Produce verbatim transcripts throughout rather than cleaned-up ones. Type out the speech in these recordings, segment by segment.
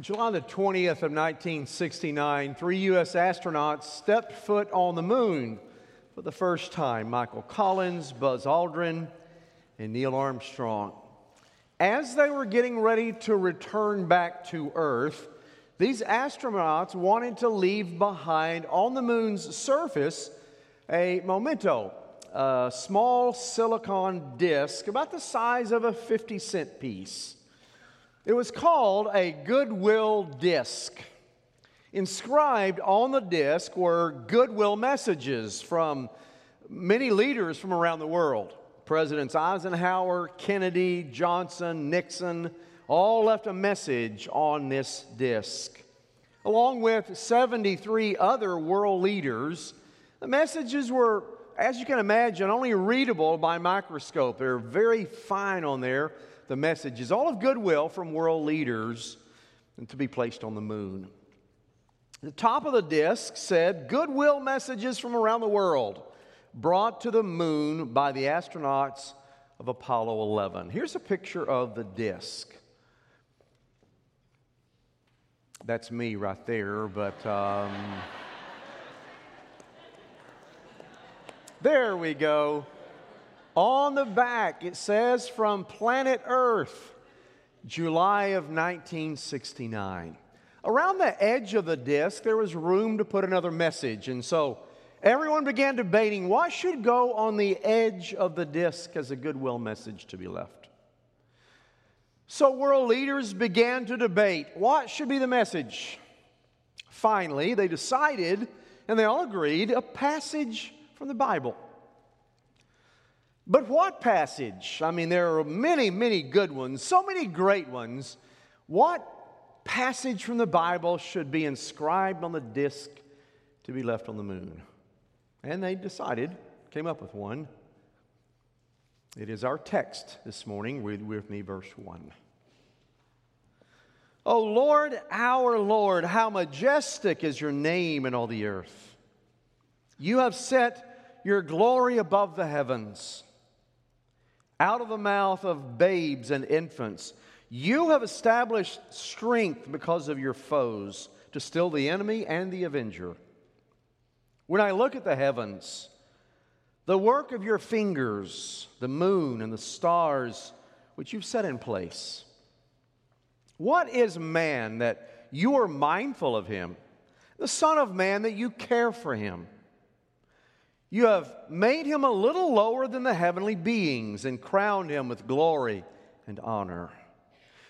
July the twentieth of nineteen sixty-nine, three U S astronauts stepped foot on the moon for the first time, Michael Collins, Buzz Aldrin, and Neil Armstrong. As they were getting ready to return back to Earth, these astronauts wanted to leave behind on the moon's surface a memento, a small silicon disc about the size of a fifty cent piece. It was called a goodwill disc. Inscribed on the disc were goodwill messages from many leaders from around the world. Presidents Eisenhower, Kennedy, Johnson, Nixon, all left a message on this disc. Along with seventy-three other world leaders, the messages were, as you can imagine, only readable by microscope. They're very fine on there. The messages, all of goodwill from world leaders, and to be placed on the moon. The top of the disc said, "Goodwill messages from around the world brought to the moon by the astronauts of Apollo eleven." Here's a picture of the disc. That's me right there, but um, there we go. On the back, it says, "From planet Earth, July of nineteen sixty-nine. Around the edge of the disc, there was room to put another message. And so everyone began debating what should go on the edge of the disc as a goodwill message to be left. So world leaders began to debate what should be the message. Finally, they decided, and they all agreed, a passage from the Bible. But what passage? I mean, there are many, many good ones, so many great ones. What passage from the Bible should be inscribed on the disc to be left on the moon? And they decided, came up with one. It is our text this morning. Read with me verse one. "O Lord, our Lord, how majestic is your name in all the earth. You have set your glory above the heavens. Out of the mouth of babes and infants, you have established strength because of your foes, to still the enemy and the avenger. When I look at the heavens, the work of your fingers, the moon and the stars, which you've set in place. What is man that you are mindful of him, the son of man that you care for him? You have made him a little lower than the heavenly beings and crowned him with glory and honor.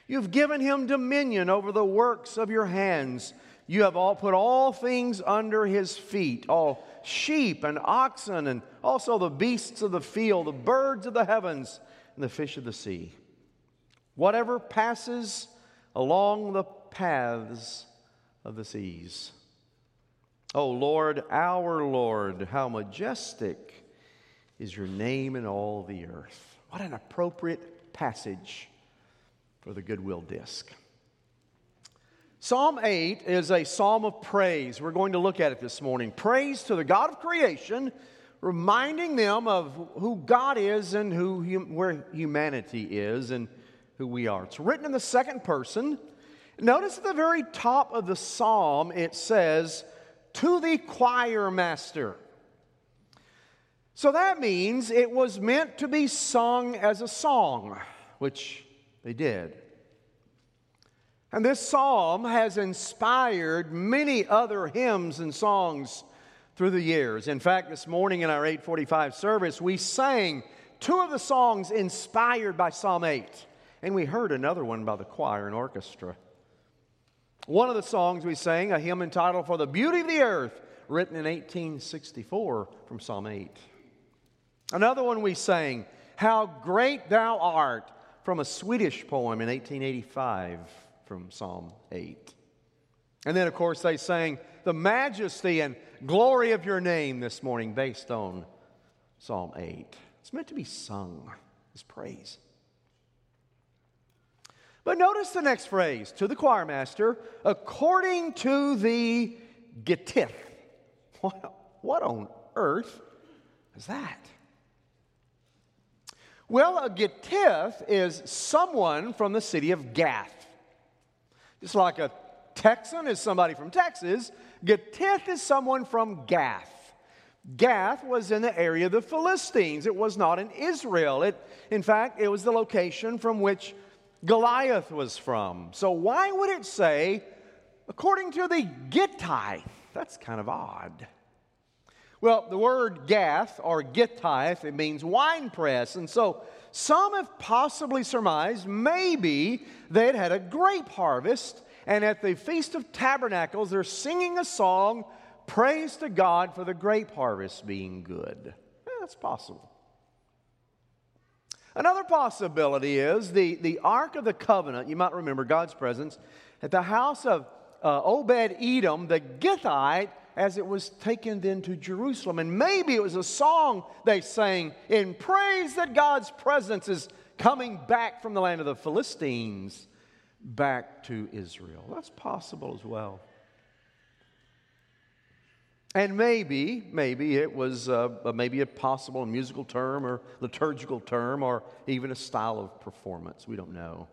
You have given him dominion over the works of your hands. You have all put all things under his feet, all sheep and oxen and also the beasts of the field, the birds of the heavens and the fish of the sea. Whatever passes along the paths of the seas. O Lord, our Lord, how majestic is your name in all the earth." What an appropriate passage for the goodwill disc. Psalm eight is a psalm of praise. We're going to look at it this morning. Praise to the God of creation, reminding them of who God is and who hum- where humanity is and who we are. It's written in the second person. Notice at the very top of the psalm it says, "To the choir master." So that means it was meant to be sung as a song, which they did. And this psalm has inspired many other hymns and songs through the years. In fact, this morning in our eight forty-five service, we sang two of the songs inspired by Psalm eight, and we heard another one by the choir and orchestra. One of the songs we sang, a hymn entitled "For the Beauty of the Earth," written in eighteen sixty-four from Psalm eight. Another one we sang, "How Great Thou Art," from a Swedish poem in eighteen eighty-five from Psalm eight. And then, of course, they sang "The Majesty and Glory of Your Name" this morning, based on Psalm eight. It's meant to be sung as praise. But notice the next phrase, "to the choir master, according to the Gittith." What, what on earth is that? Well, a Gittith is someone from the city of Gath. Just like a Texan is somebody from Texas, Gatith is someone from Gath. Gath was in the area of the Philistines. It was not in Israel. It, in fact, it was the location from which Goliath was from. So why would it say, according to the Gittith? That's kind of odd. Well, the word Gath or Gittith, it means wine press. And so some have possibly surmised maybe they had had a grape harvest, and at the Feast of Tabernacles, they're singing a song, praise to God for the grape harvest being good. Yeah, that's possible. Another possibility is the, the Ark of the Covenant. You might remember God's presence at the house of uh, Obed-Edom, the Gittite, as it was taken then to Jerusalem. And maybe it was a song they sang in praise that God's presence is coming back from the land of the Philistines back to Israel. That's possible as well. And maybe, maybe it was uh, maybe a possible musical term or liturgical term or even a style of performance. We don't know.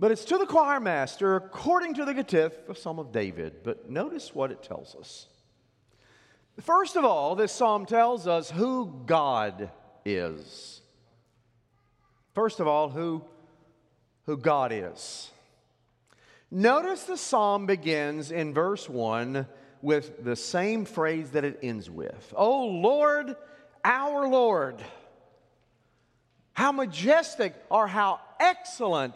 But it's to the choir master according to the Gittith, the Psalm of David. But notice what it tells us. First of all, this psalm tells us who God is. First of all, who, who God is. Notice the psalm begins in verse one with the same phrase that it ends with. O Lord, our Lord, how majestic or how excellent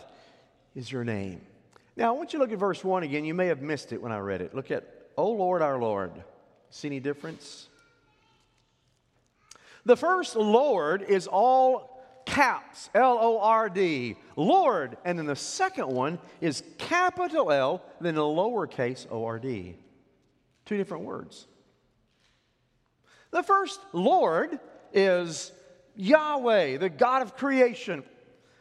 is your name. Now, I want you to look at verse one again. You may have missed it when I read it. Look at, O Lord, our Lord. See any difference? The first Lord is all caps, L O R D, Lord. And then the second one is capital L, then a lowercase O R D. Two different words. The first Lord is Yahweh, the God of creation.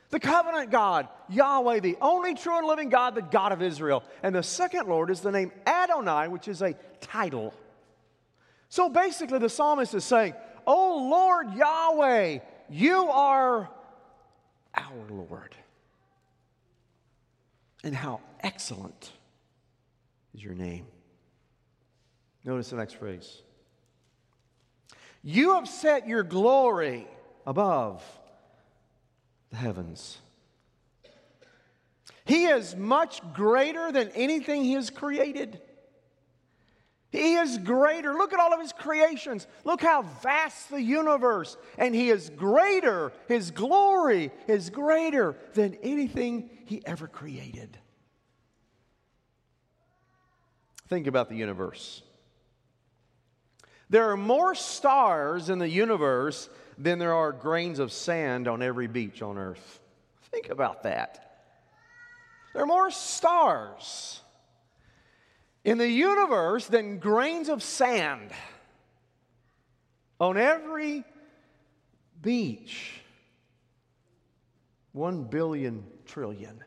The covenant God, Yahweh, the only true and living God, the God of Israel. And the second Lord is the name Adonai, which is a title. So basically the psalmist is saying, O Lord Yahweh, you are our Lord. And how excellent is your name. Notice the next phrase. You have set your glory above the heavens. He is much greater than anything He has created. He is greater. Look at all of His creations. Look how vast the universe. And He is greater. His glory is greater than anything He ever created. Think about the universe. There are more stars in the universe than there are grains of sand on every beach on earth. Think about that. There are more stars in the universe than grains of sand on every beach. One billion trillion.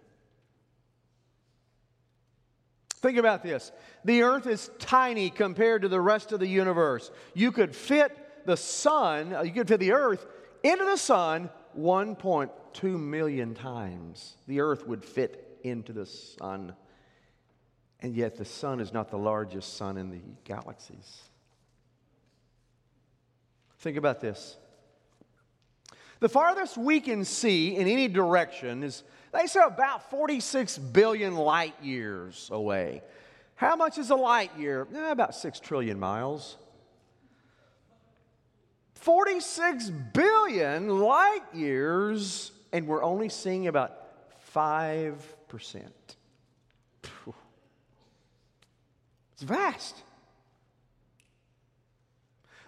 Think about this. The earth is tiny compared to the rest of the universe. You could fit the sun, you could fit the earth into the sun one point two million times. The earth would fit into the sun. And yet the sun is not the largest sun in the galaxies. Think about this. The farthest we can see in any direction is, they say, about forty-six billion light years away. How much is a light year? Eh, about six trillion miles. forty-six billion light years, and we're only seeing about five percent. It's vast.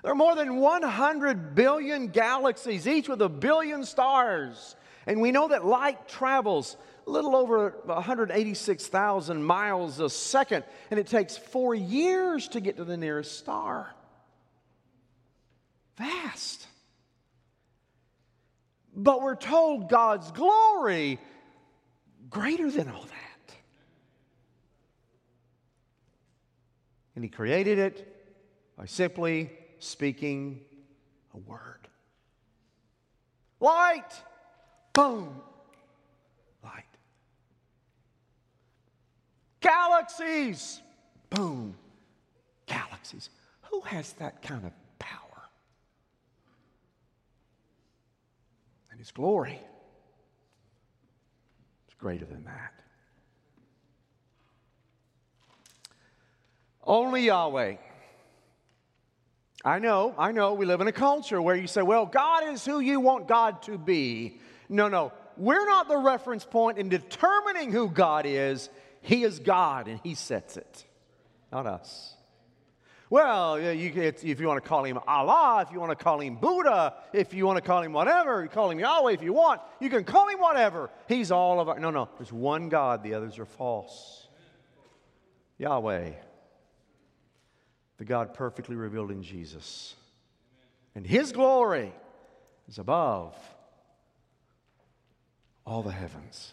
There are more than one hundred billion galaxies, each with a billion stars. And we know that light travels a little over one hundred eighty-six thousand miles a second, and it takes four years to get to the nearest star. Vast. But we're told God's glory greater than all that. And He created it by simply speaking a word. Light! Boom! Light. Galaxies. Boom. Galaxies. Who has that kind of power? And His glory is greater than that. Only Yahweh. I know, I know, we live in a culture where you say, well, God is who you want God to be. No, no, we're not the reference point in determining who God is. He is God, and He sets it, not us. Well, you, if you want to call Him Allah, if you want to call Him Buddha, if you want to call Him whatever, you call Him Yahweh if you want. You can call Him whatever. He's all of our... No, no, there's one God. The others are false. Yahweh. The God perfectly revealed in Jesus. And His glory is above all the heavens.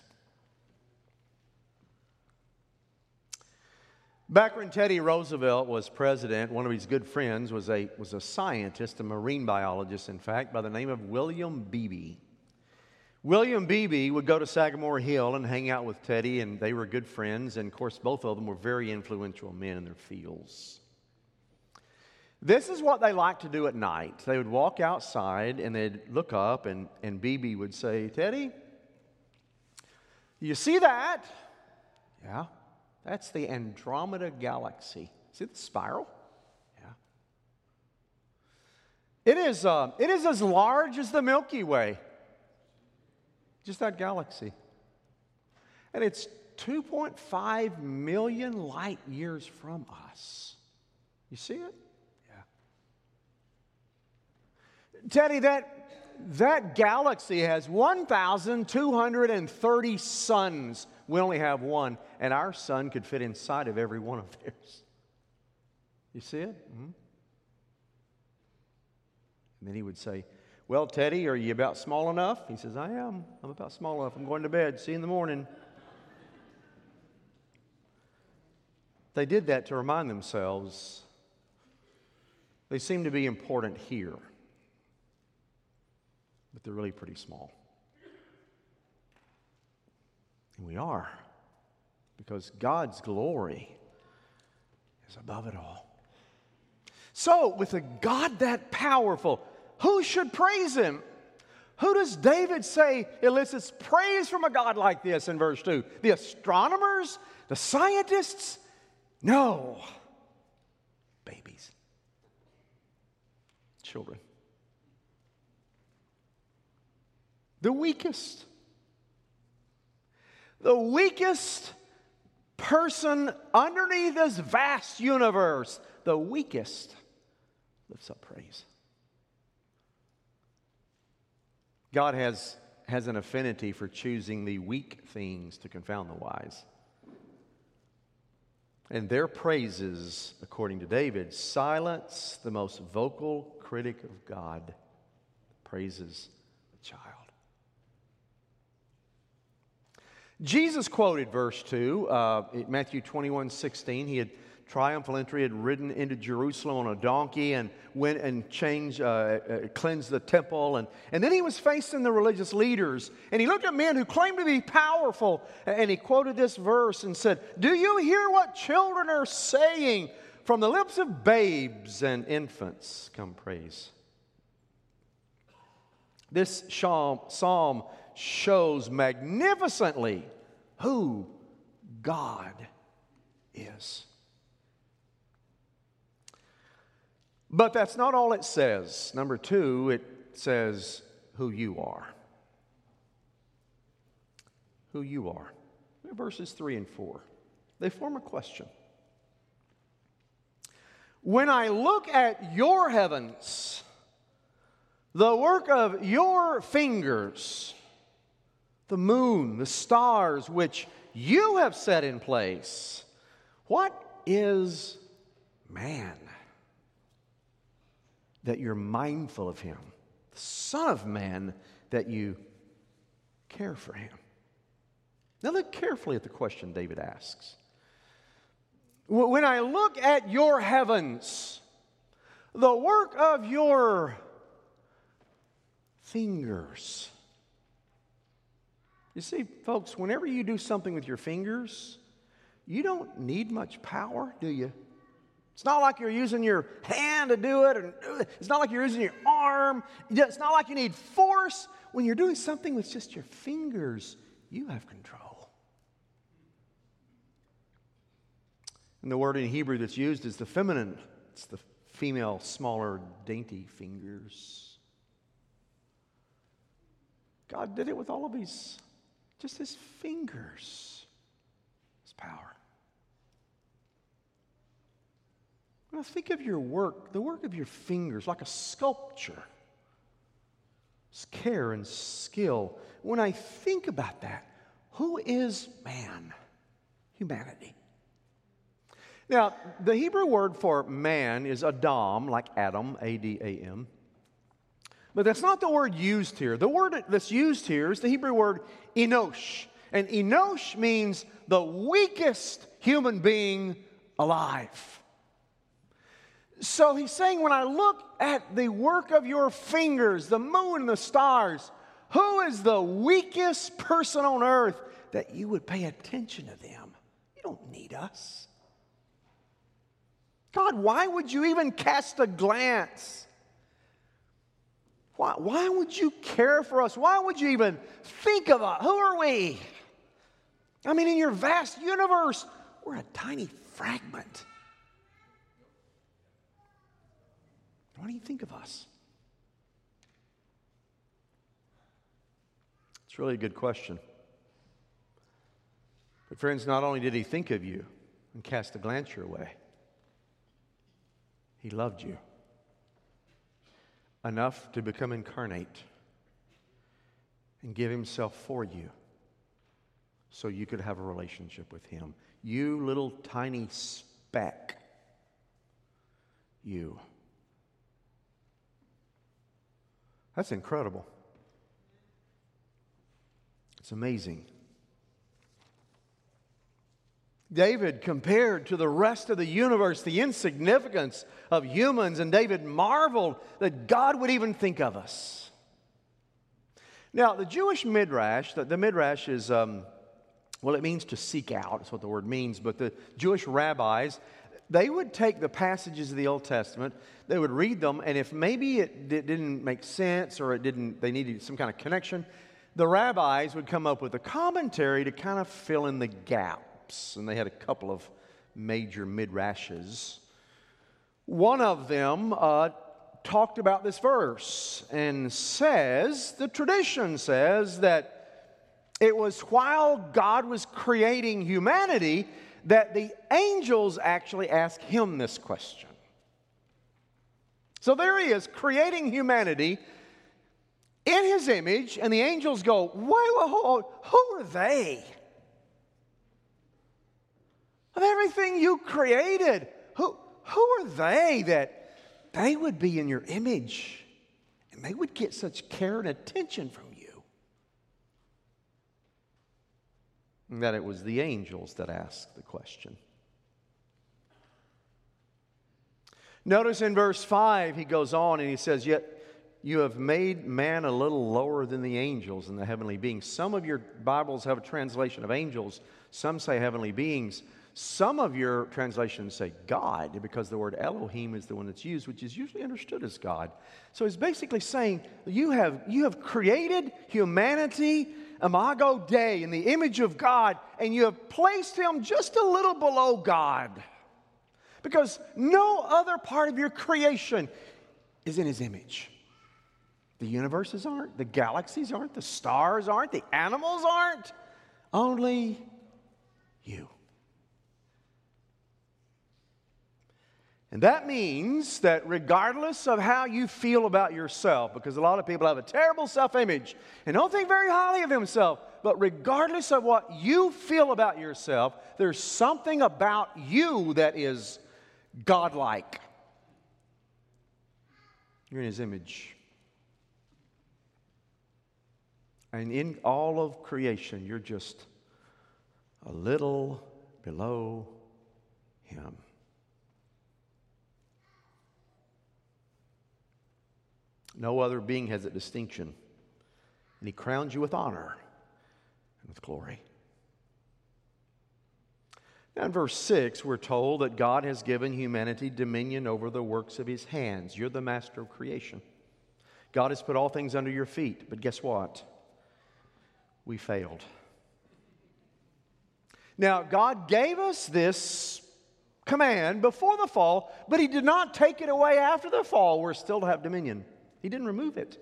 Back when Teddy Roosevelt was president, one of his good friends was a, was a scientist, a marine biologist, in fact, by the name of William Beebe. William Beebe would go to Sagamore Hill and hang out with Teddy, and they were good friends. And, of course, both of them were very influential men in their fields. This is what they liked to do at night. They would walk outside, and they'd look up, and, and Beebe would say, Teddy, you see that? Yeah. That's the Andromeda Galaxy. See the spiral? Yeah. It is, uh, it is as large as the Milky Way. Just that galaxy. And it's two point five million light years from us. You see it? Teddy, that, that galaxy has one thousand two hundred thirty suns. We only have one, and our sun could fit inside of every one of theirs. You see it? Mm-hmm. And then he would say, well, Teddy, are you about small enough? He says, I am. I'm about small enough. I'm going to bed. See you in the morning. They did that to remind themselves they seem to be important here. But they're really pretty small. And we are, because God's glory is above it all. So, with a God that powerful, who should praise Him? Who does David say elicits praise from a God like this in verse two? The astronomers? The scientists? No. Babies. Children. The weakest, the weakest person underneath this vast universe, the weakest lifts up praise. God has, has an affinity for choosing the weak things to confound the wise. And their praises, according to David, silence the most vocal critic of God, praises a child. Jesus quoted verse two, uh, in Matthew twenty-one sixteen. He had triumphal entry, had ridden into Jerusalem on a donkey and went and changed, uh, uh, cleansed the temple. And, and then he was facing the religious leaders. And he looked at men who claimed to be powerful. And he quoted this verse and said, do you hear what children are saying? From the lips of babes and infants come praise. This psalm shows magnificently who God is. But that's not all it says. Number two, it says who you are. Who you are. Verses three and four. They form a question. When I look at your heavens, the work of your fingers, the moon, the stars, which you have set in place. What is man that you're mindful of him? The Son of Man that you care for him. Now look carefully at the question David asks. When I look at your heavens, the work of your fingers. You see, folks, whenever you do something with your fingers, you don't need much power, do you? It's not like you're using your hand to do it. Or, it's not like you're using your arm. It's not like you need force. When you're doing something with just your fingers, you have control. And the word in Hebrew that's used is the feminine. It's the female, smaller, dainty fingers. God did it with all of his, just his fingers, his power. Now think of your work, the work of your fingers, like a sculpture. It's care and skill. When I think about that, who is man? Humanity. Now, the Hebrew word for man is Adam, like Adam, A D A M. But that's not the word used here. The word that's used here is the Hebrew word enosh. And enosh means the weakest human being alive. So he's saying, when I look at the work of your fingers, the moon and the stars, who is the weakest person on earth that you would pay attention to them? You don't need us. God, why would you even cast a glance? Why, why would you care for us? Why would you even think of us? Who are we? I mean, in your vast universe, we're a tiny fragment. Why do you think of us? It's really a good question. But friends, not only did he think of you and cast a glance your way, he loved you enough to become incarnate and give himself for you so you could have a relationship with him. You little tiny speck. You. That's incredible. It's amazing. David compared to the rest of the universe the insignificance of humans, and David marveled that God would even think of us. Now, the Jewish midrash, the, the midrash is, um, well, it means to seek out. That's what the word means. But the Jewish rabbis, they would take the passages of the Old Testament, they would read them, and if maybe it d- didn't make sense or it didn't, they needed some kind of connection, the rabbis would come up with a commentary to kind of fill in the gaps. And they had a couple of major midrashes. One of them uh, talked about this verse and says, the tradition says that it was while God was creating humanity that the angels actually ask him this question. So there he is, creating humanity in his image, and the angels go, whoa, who are they? Of everything you created, who, who are they that they would be in your image and they would get such care and attention from you? That it was the angels that asked the question. Notice in verse five, he goes on and he says, yet you have made man a little lower than the angels and the heavenly beings. Some of your Bibles have a translation of angels. Some say heavenly beings. Some of your translations say God, because the word Elohim is the one that's used, which is usually understood as God. So he's basically saying, you have, you have created humanity, Imago Dei, in the image of God, and you have placed him just a little below God, because no other part of your creation is in his image. The universes aren't, the galaxies aren't, the stars aren't, the animals aren't, only you. And that means that regardless of how you feel about yourself, because a lot of people have a terrible self-image and don't think very highly of themselves, but regardless of what you feel about yourself, there's something about you that is godlike. You're in his image. And in all of creation, you're just a little below him. No other being has that distinction. And he crowns you with honor and with glory. Now in verse six, we're told that God has given humanity dominion over the works of his hands. You're the master of creation. God has put all things under your feet, but guess what? We failed. Now, God gave us this command before the fall, but he did not take it away after the fall. We're still to have dominion. He didn't remove it.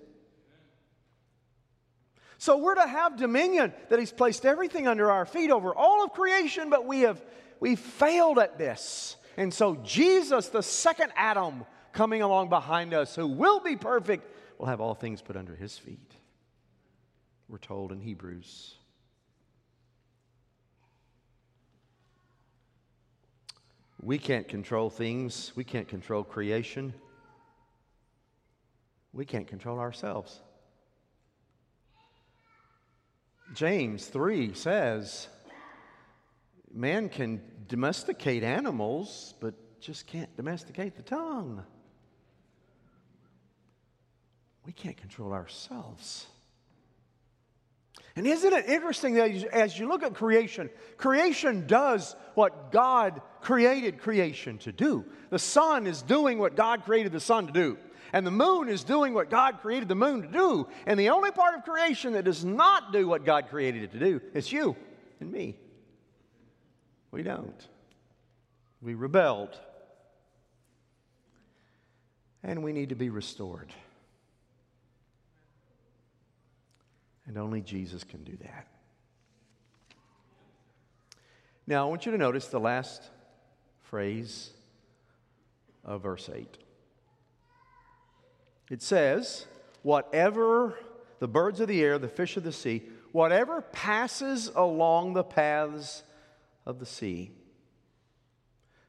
So we're to have dominion, that he's placed everything under our feet over all of creation, but we have we failed at this. And so Jesus, the second Adam, coming along behind us, who will be perfect, will have all things put under his feet. We're told in Hebrews. We can't control things. We can't control creation. We can't control ourselves. James three says, man can domesticate animals, but just can't domesticate the tongue. We can't control ourselves. And isn't it interesting that as you look at creation, creation does what God created creation to do. The sun is doing what God created the sun to do. And the moon is doing what God created the moon to do. And the only part of creation that does not do what God created it to do is you and me. We don't. We rebelled. And we need to be restored. And only Jesus can do that. Now, I want you to notice the last phrase of verse eight. It says, whatever the birds of the air, the fish of the sea, whatever passes along the paths of the sea,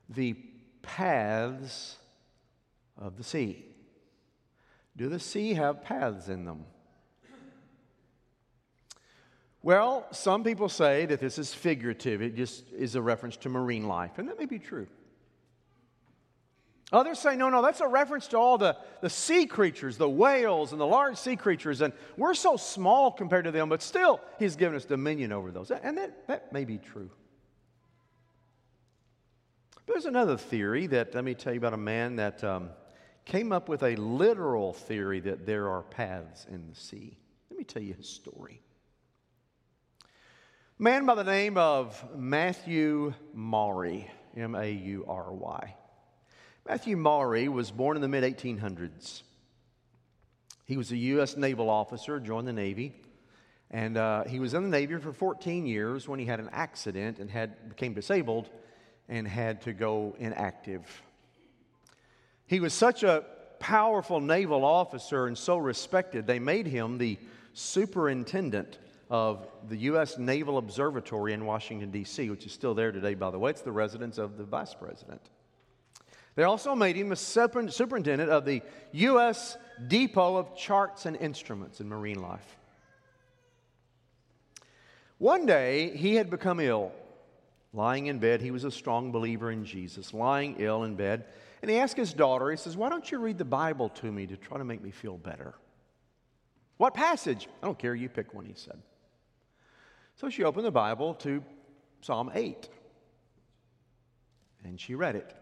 the paths of the sea. Do the sea have paths in them? Well, some people say that this is figurative. It just is a reference to marine life, and that may be true. Others say, no, no, that's a reference to all the, the sea creatures, the whales and the large sea creatures, and we're so small compared to them, but still, he's given us dominion over those, and that, that may be true. But there's another theory that, let me tell you about a man that um, came up with a literal theory that there are paths in the sea. Let me tell you his story. A man by the name of Matthew Maury, M A U R Y. Matthew Maury was born in the mid eighteen hundreds. He was a U S naval officer, joined the Navy, and uh, he was in the Navy for fourteen years when he had an accident and had became disabled and had to go inactive. He was such a powerful naval officer and so respected, they made him the superintendent of the U S Naval Observatory in Washington, D C, which is still there today, by the way. It's the residence of the vice president. They also made him a superintendent of the U S Depot of Charts and Instruments in Marine Life. One day, he had become ill. Lying in bed, he was a strong believer in Jesus, lying ill in bed. And he asked his daughter, he says, why don't you read the Bible to me to try to make me feel better? What passage? I don't care, you pick one, he said. So she opened the Bible to Psalm eight, and she read it.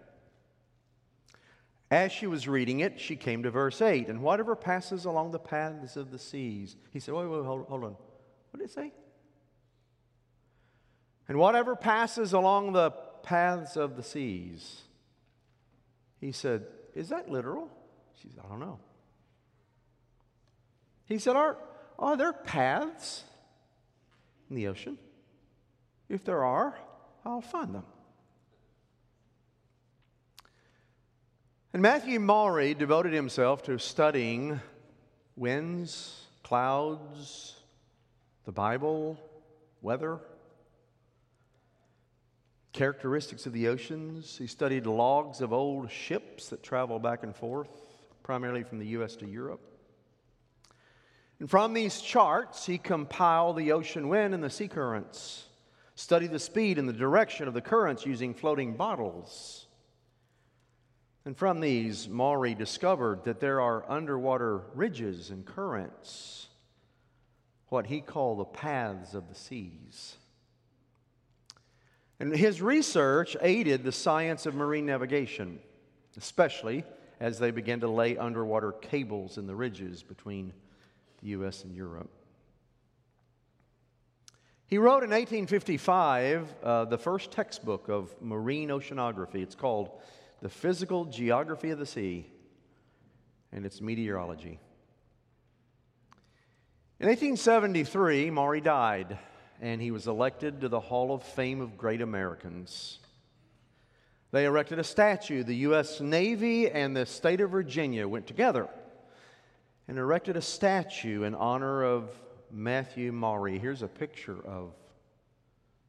As she was reading it, she came to verse eight, and whatever passes along the paths of the seas. He said, wait, wait, hold, hold on. What did it say? And whatever passes along the paths of the seas. He said, is that literal? She said, I don't know. He said, are, are there paths in the ocean? If there are, I'll find them. And Matthew Maury devoted himself to studying winds, clouds, the Bible, weather, characteristics of the oceans. He studied logs of old ships that travel back and forth, primarily from the U S to Europe. And from these charts, he compiled the ocean wind and the sea currents, studied the speed and the direction of the currents using floating bottles. And from these, Maury discovered that there are underwater ridges and currents, what he called the paths of the seas. And his research aided the science of marine navigation, especially as they began to lay underwater cables in the ridges between the U S and Europe. He wrote in eighteen fifty-five uh, the first textbook of marine oceanography. It's called The Physical Geography of the Sea, and it's meteorology. In eighteen seventy-three, Maury died, and he was elected to the Hall of Fame of Great Americans. They erected a statue. The U S Navy and the state of Virginia went together and erected a statue in honor of Matthew Maury. Here's a picture of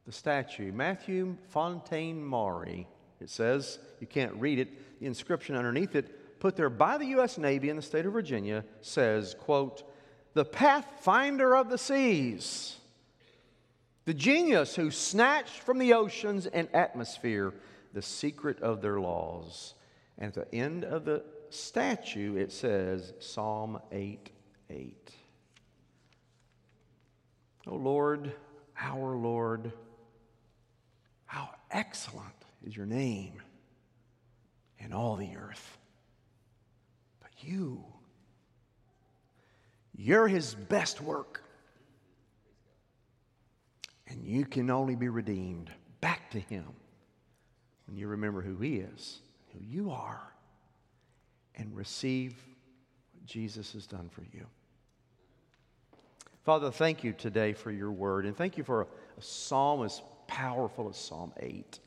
the statue. Matthew Fontaine Maury. It says, you can't read it, the inscription underneath it, put there by the U S Navy in the state of Virginia, says, quote, "The pathfinder of the seas, the genius who snatched from the oceans and atmosphere the secret of their laws." And at the end of the statue, it says, Psalm eight eight. Oh Lord, our Lord, how excellent is your name in all the earth. But you, you're his best work. And you can only be redeemed back to him when you remember who he is, who you are, and receive what Jesus has done for you. Father, thank you today for your word, and thank you for a, a psalm as powerful as Psalm eight.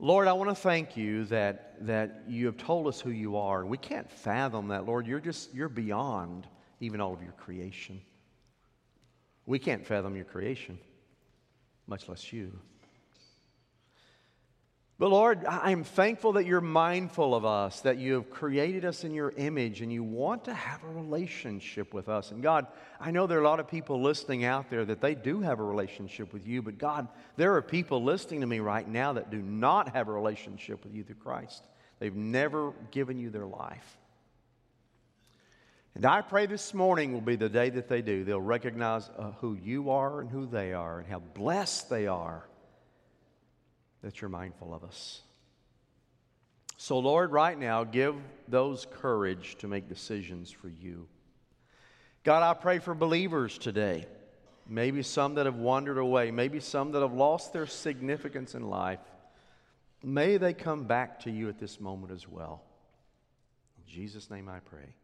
Lord, I want to thank you that, that you have told us who you are. We can't fathom that, Lord. You're just, you're beyond even all of your creation. We can't fathom your creation, much less you. But Lord, I am thankful that you're mindful of us, that you have created us in your image, and you want to have a relationship with us. And God, I know there are a lot of people listening out there that they do have a relationship with you, but God, there are people listening to me right now that do not have a relationship with you through Christ. They've never given you their life. And I pray this morning will be the day that they do. They'll recognize uh, who you are and who they are and how blessed they are that you're mindful of us. So, Lord, right now, give those courage to make decisions for you. God, I pray for believers today. Maybe some that have wandered away. Maybe some that have lost their significance in life. May they come back to you at this moment as well. In Jesus' name I pray.